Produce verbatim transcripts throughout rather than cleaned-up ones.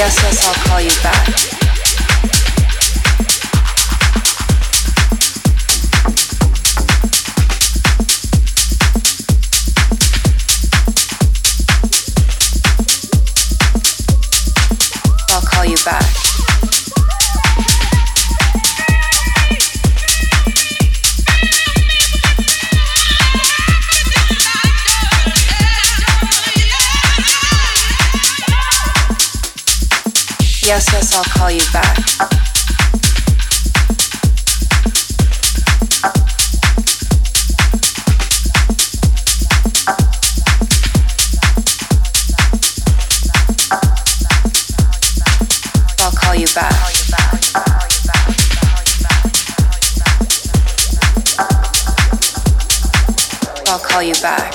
Yes, yes, I'll call you back. Yes, yes, I'll call you back. I'll call you back. I'll call you back.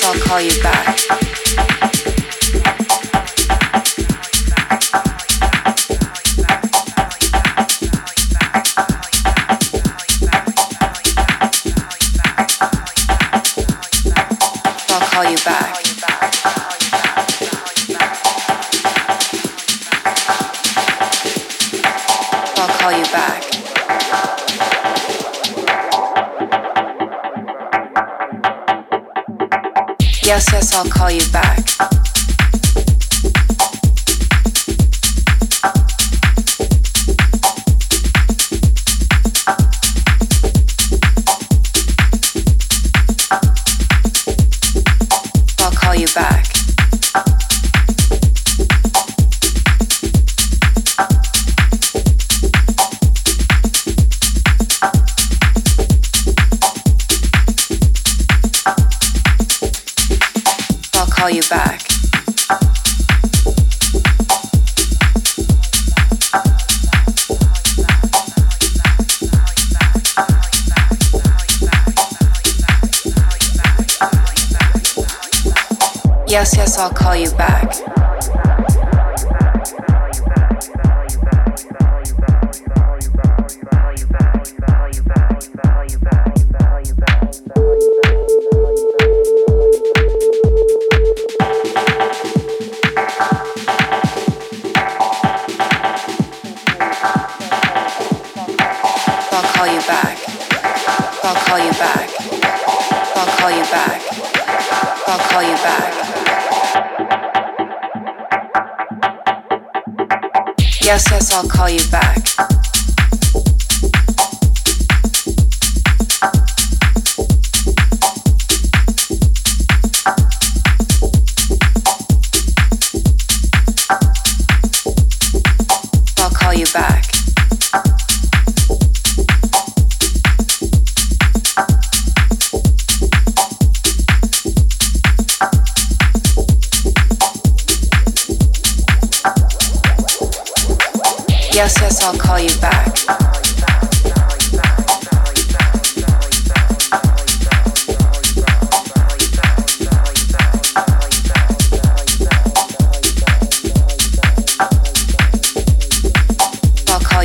I'll call you back. Yes, yes, I'll call you back. I'll call you back. I'll call you back. Yes, yes, I'll call you back. I'll call you back. I'll call you back. Yes, yes, I'll call you back. Yes, yes, I'll call you back. I'll call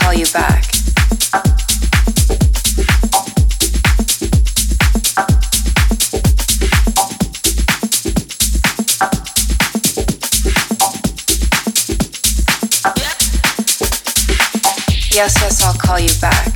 call you back. Yes, yes, I'll call you back.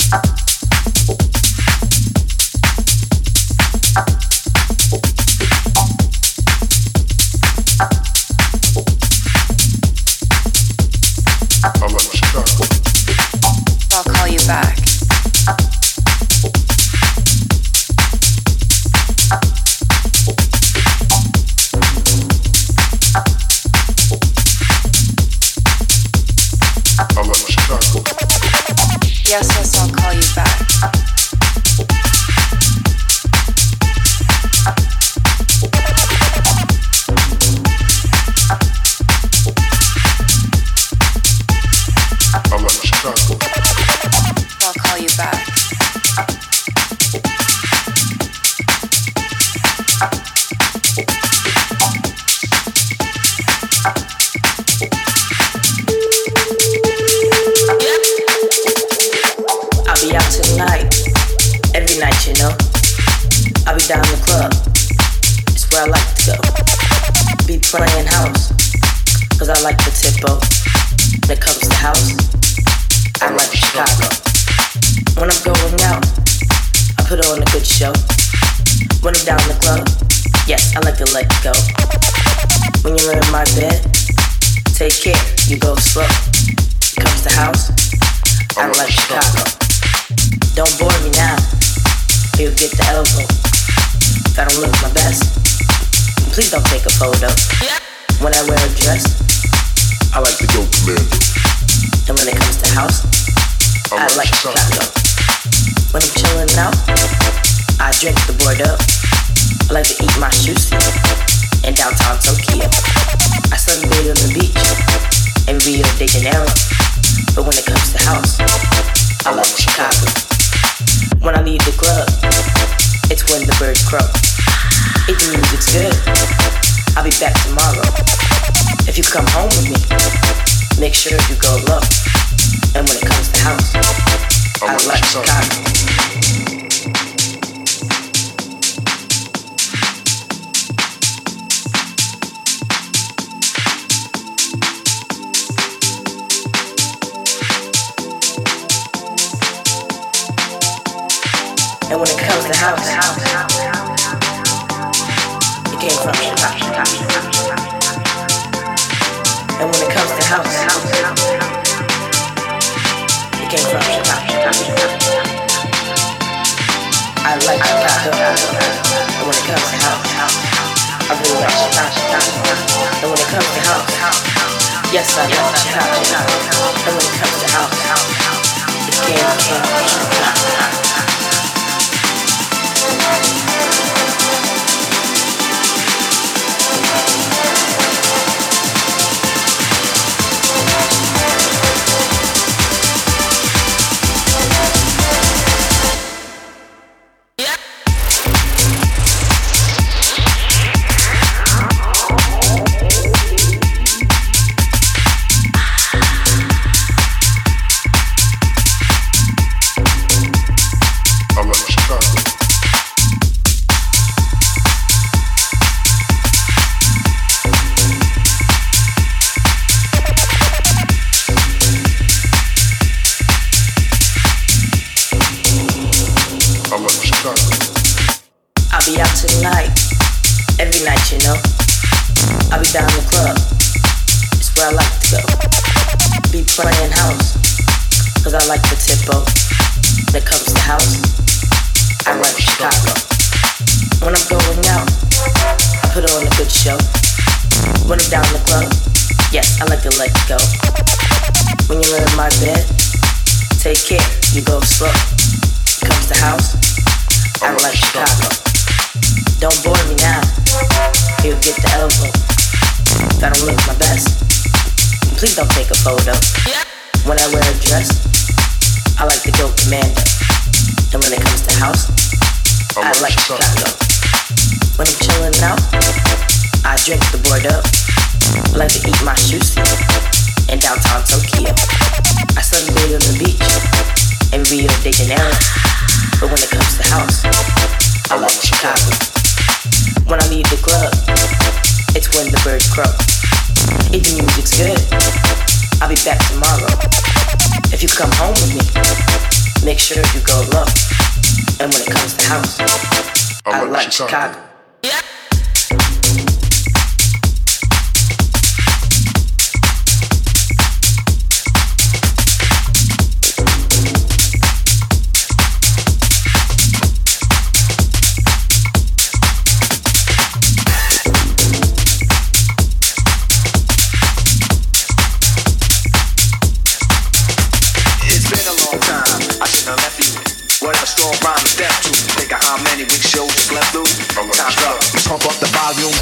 pump up the volume.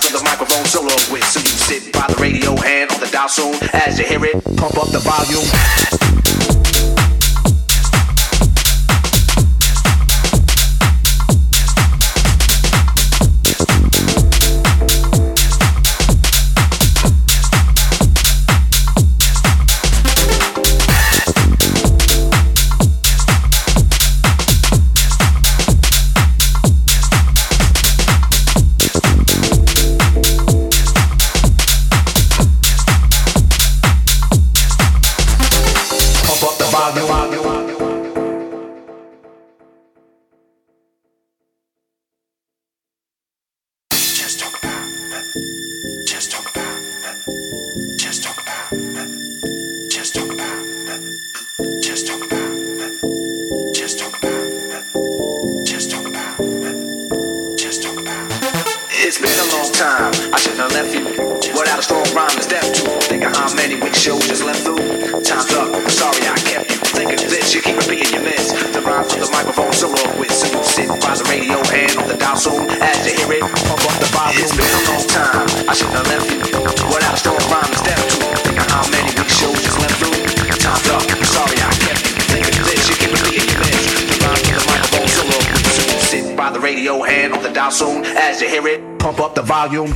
For the microphone solo with, so you sit by the radio and on the dial soon as you hear it, pump up the volume. Volume.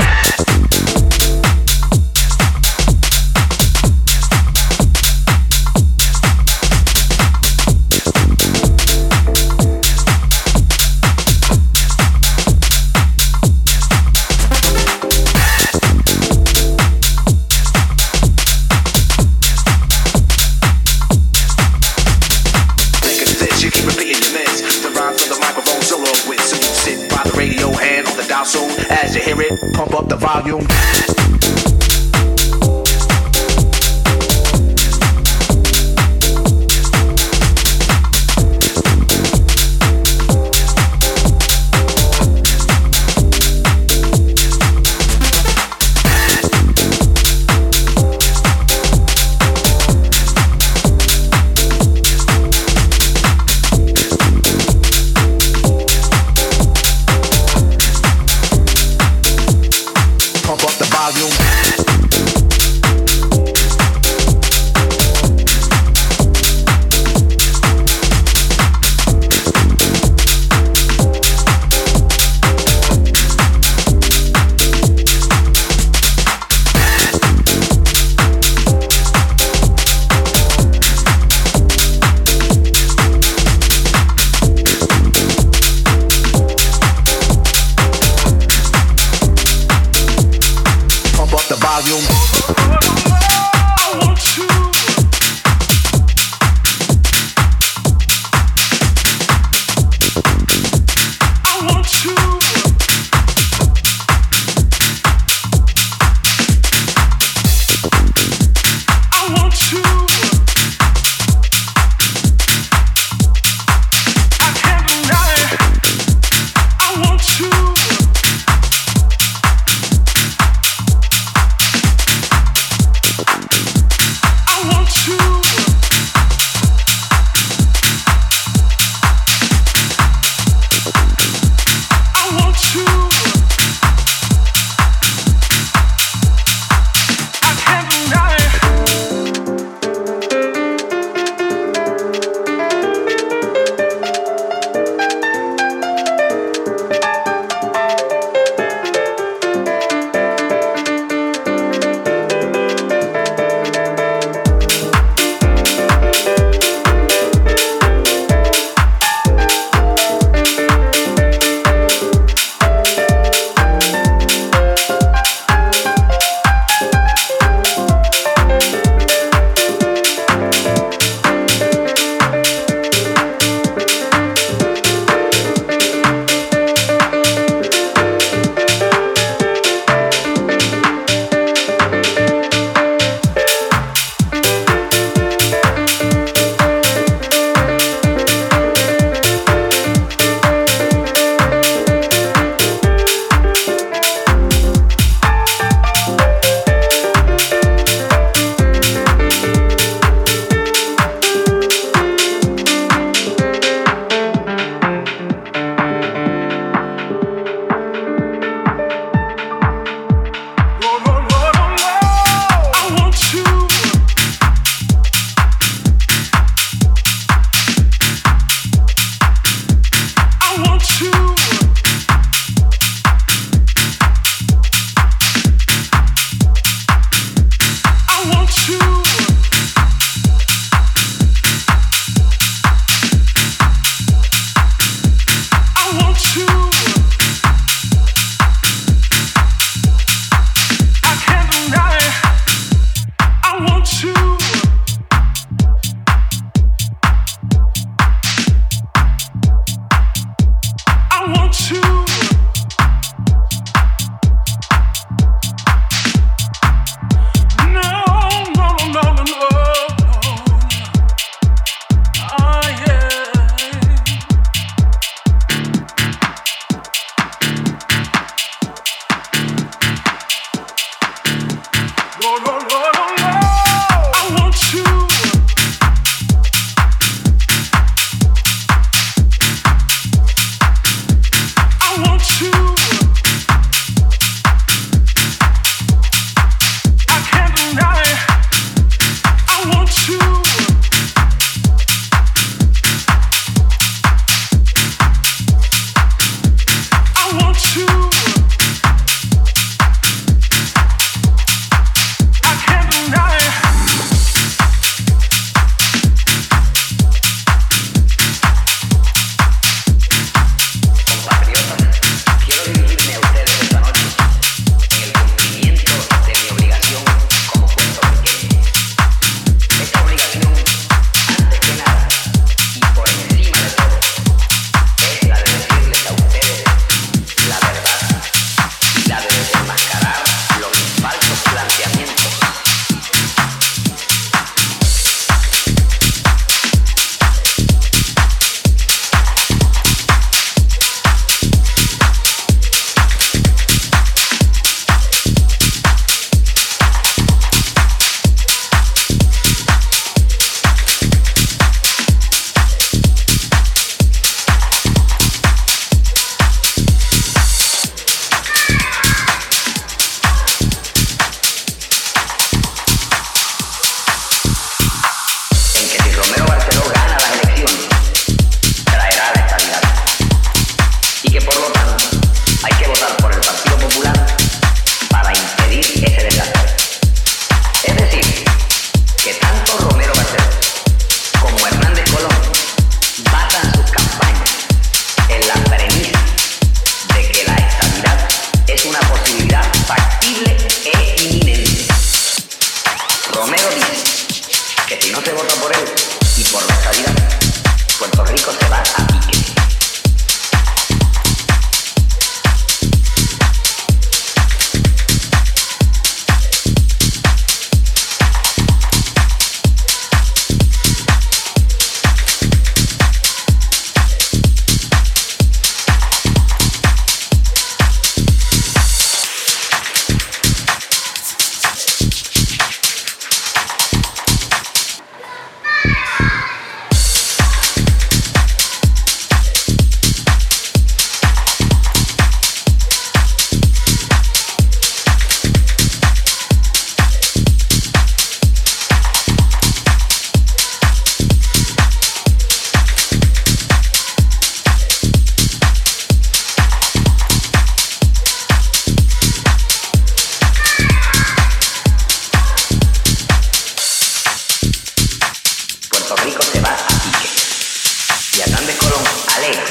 Colón alega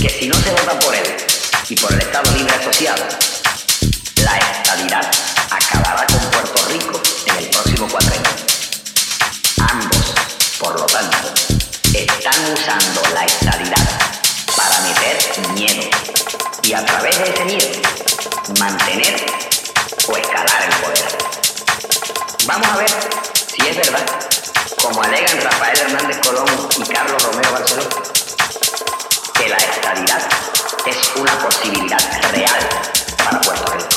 que si no se vota por él y por el Estado Libre Asociado, la estadidad acabará con Puerto Rico en el próximo cuatrenio. Ambos, por lo tanto, están usando la estadidad para meter miedo y a través de ese miedo mantener o escalar el poder. Vamos a ver si es verdad, como alegan Rafael Hernández Colón y Carlos Romero Barceló, que la estadidad es una posibilidad real para Puerto Rico.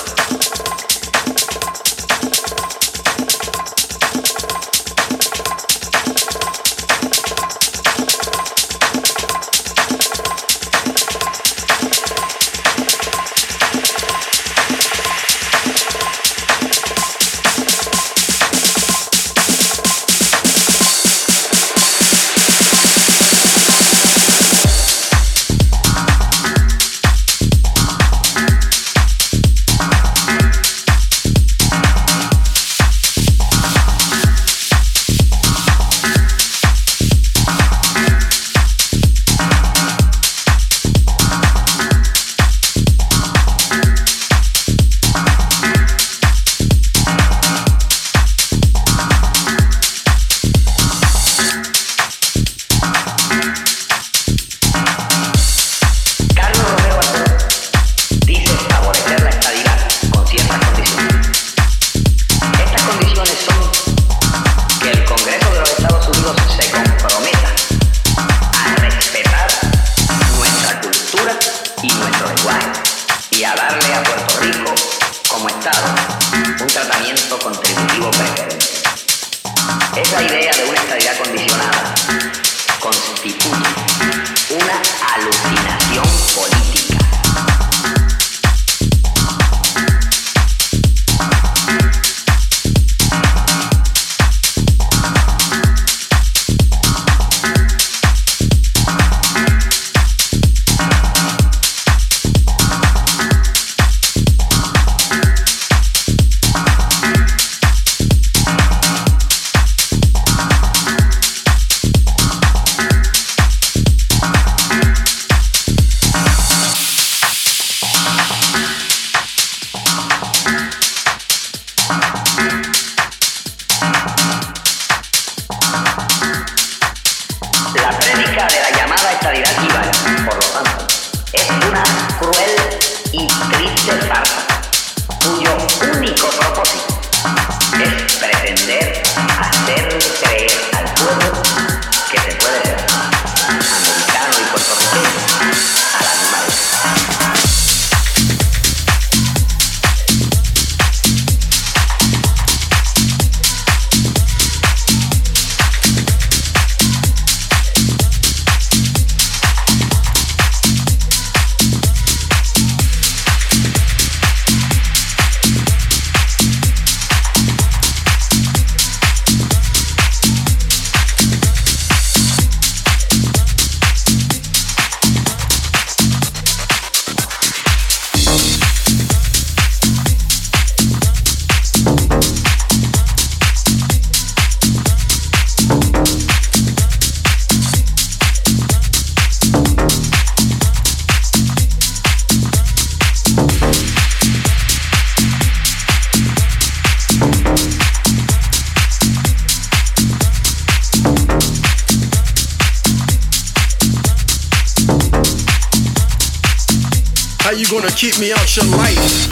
Keep me out your life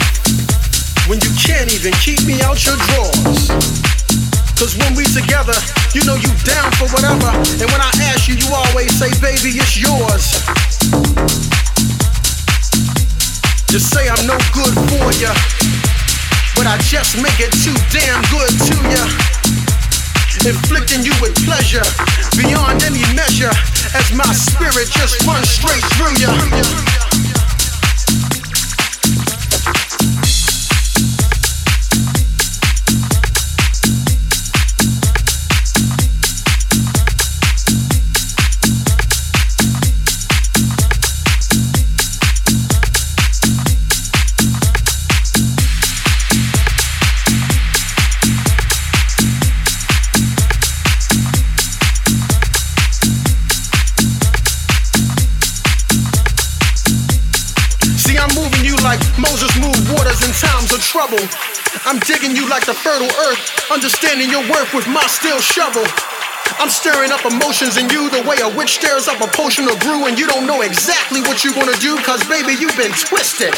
when you can't even keep me out your drawers. Cause when we together, you know you down for whatever. And when I ask you, you always say, baby, it's yours. Just say I'm no good for ya, but I just make it too damn good to ya. Inflicting you with pleasure beyond any measure, as my spirit just runs straight through ya. I'm moving you like Moses moved waters in times of trouble. I'm digging you like the fertile earth, understanding your worth with my steel shovel. I'm stirring up emotions in you the way a witch stirs up a potion of brew, and you don't know exactly what you're gonna do, cause baby you've been twisted.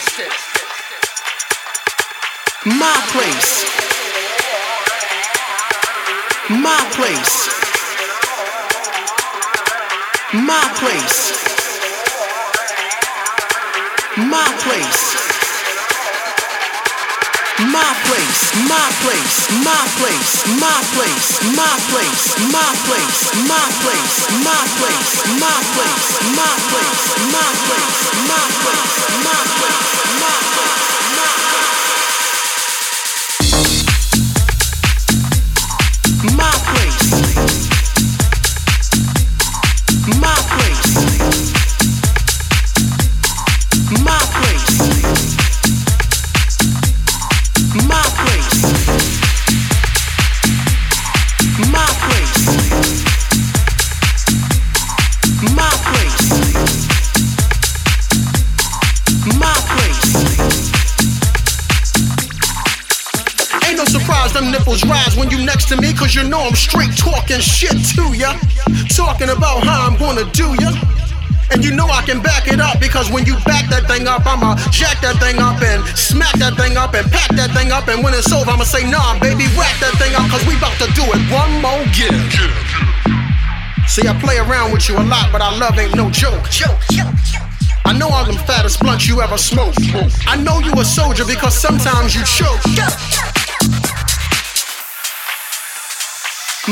My place. My place. My place. My place. My place, my place, my place, my place, my place, my place, my place, my place, my place, my place, my place, my place, my place, my place, my place, my place, my place, my place. My place. My place. My place. My place. Ain't no surprise them nipples rise when you next to me, cause you know I'm straight talking shit to ya, talking about how I'm gonna do ya. And you know I can back it up, because when you back that thing up, I'ma jack that thing up and smack that thing up and pack that thing up. And when it's over, I'ma say, nah, baby, whack that thing up, cause we about to do it one more give. See, I play around with you a lot, but our love ain't no joke. I know I'm the fattest blunt you ever smoked. I know you a soldier because sometimes you choke.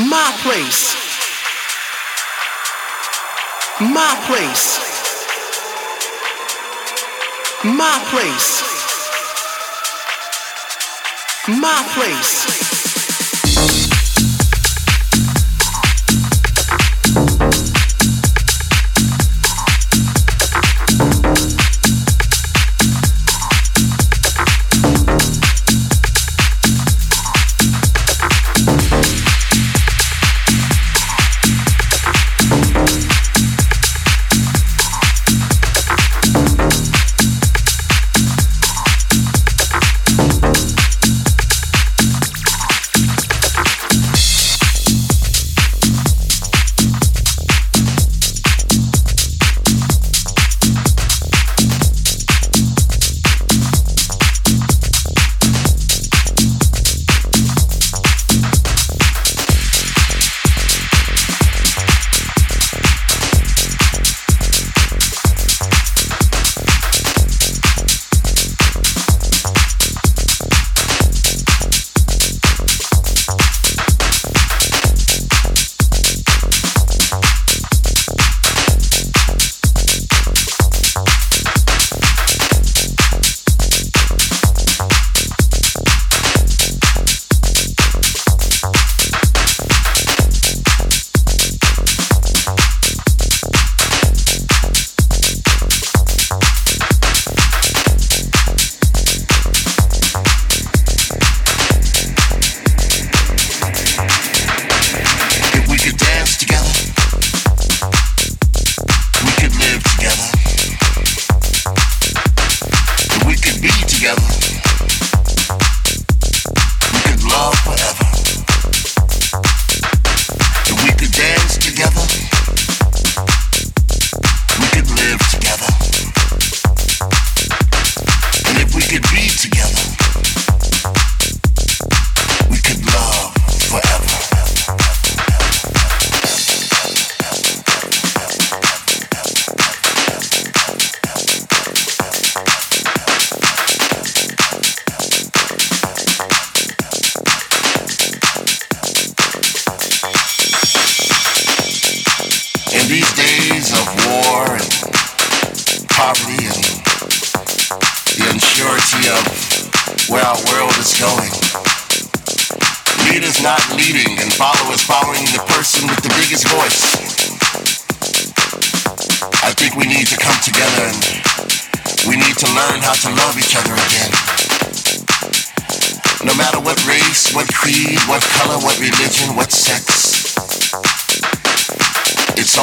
My place. My place. My place. My place.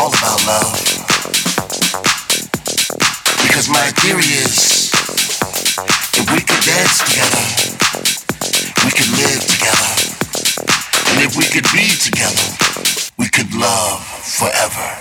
All about love, because my theory is If we could dance together, we could live together. And if we could be together, we could love forever.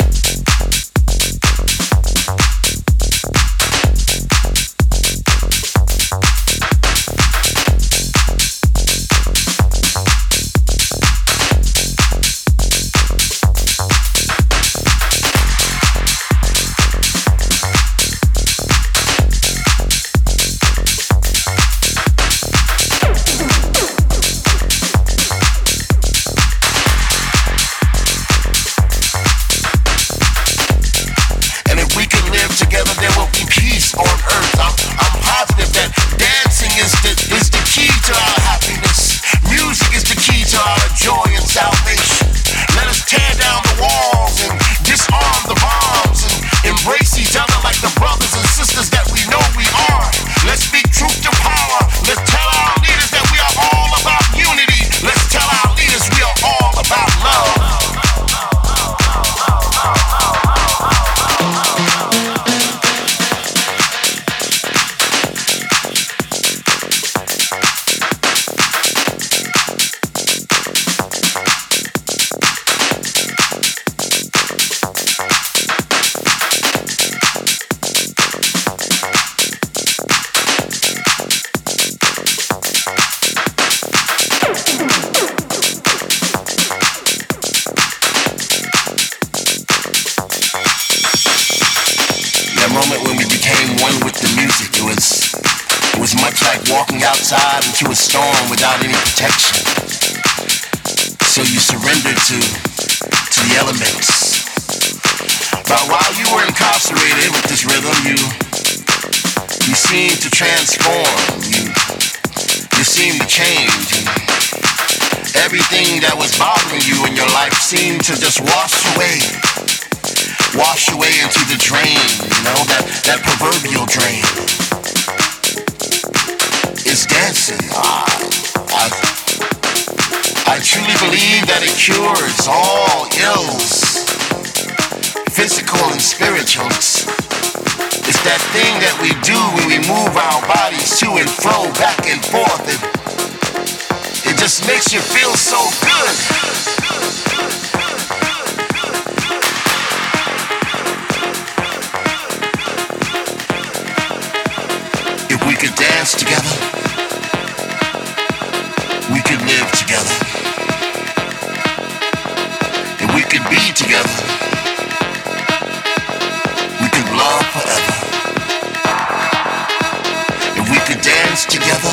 Together,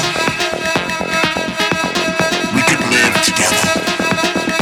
we could live together.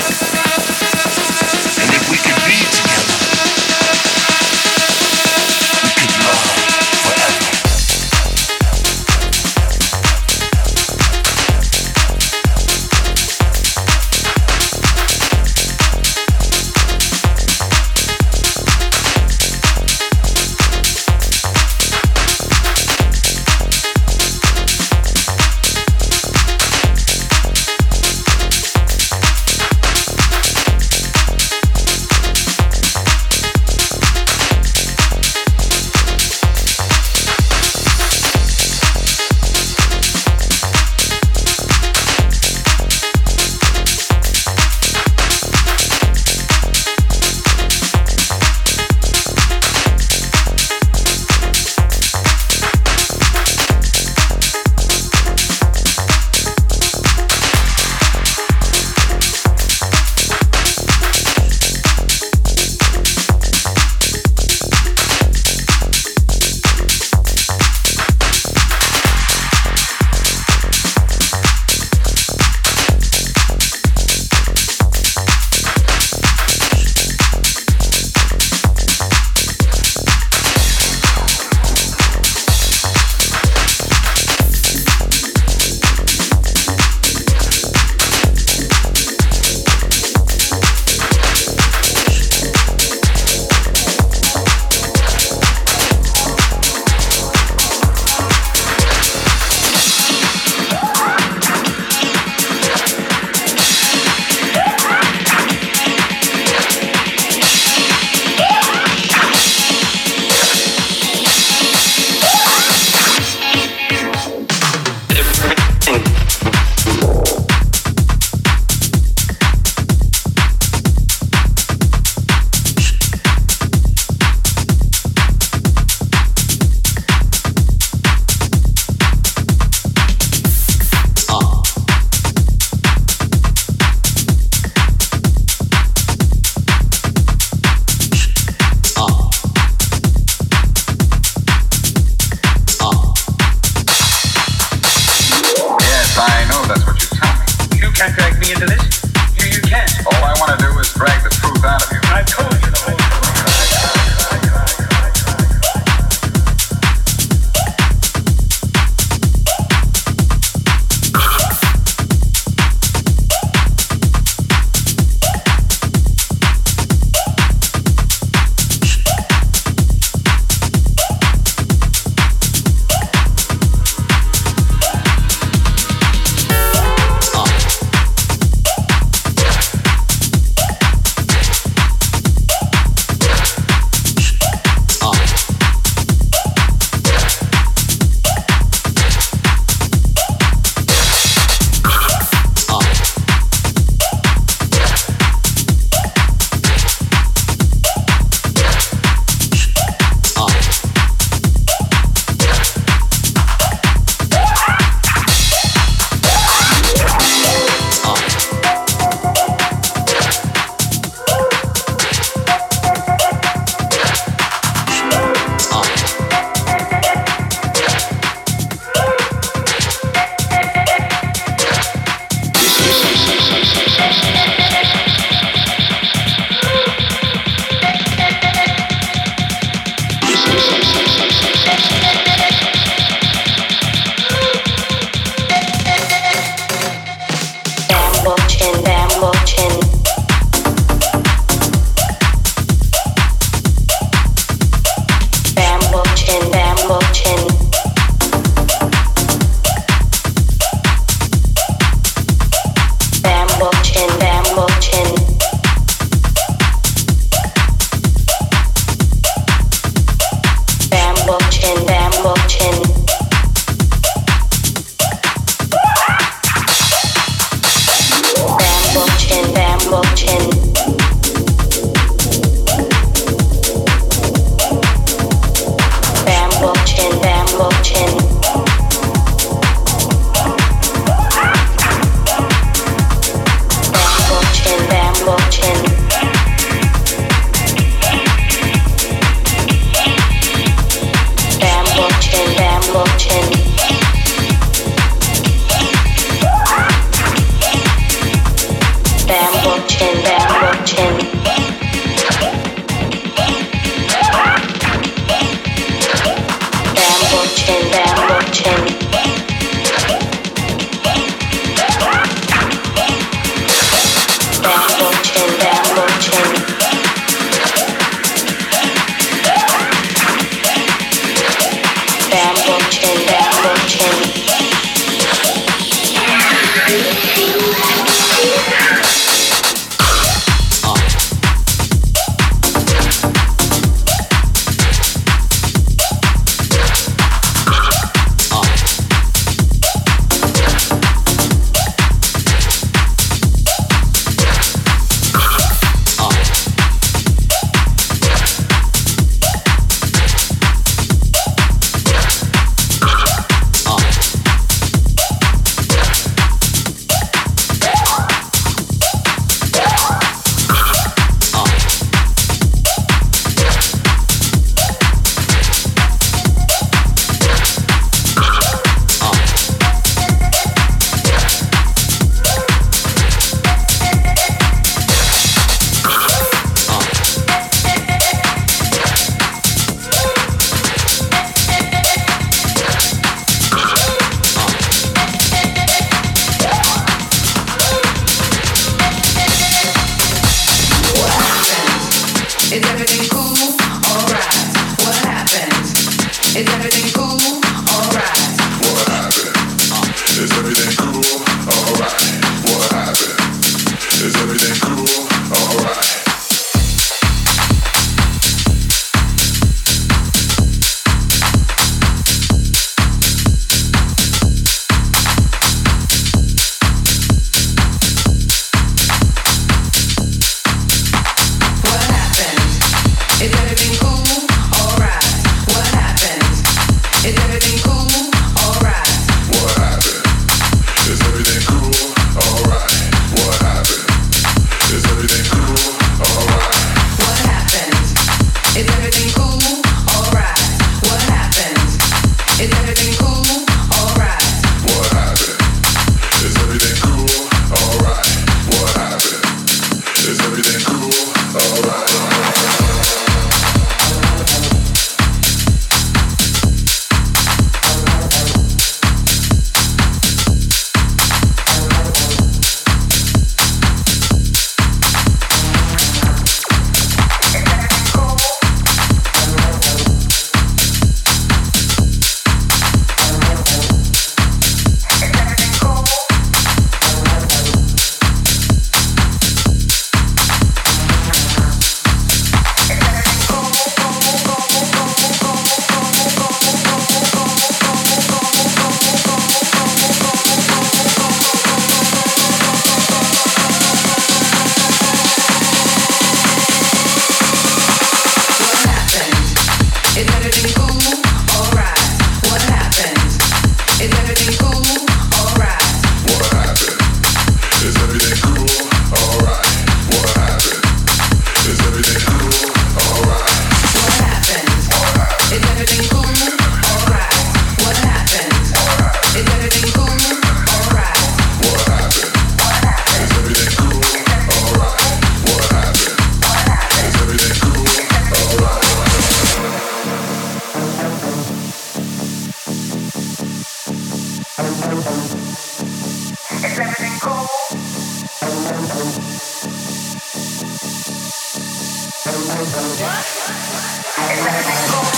Is everything cool?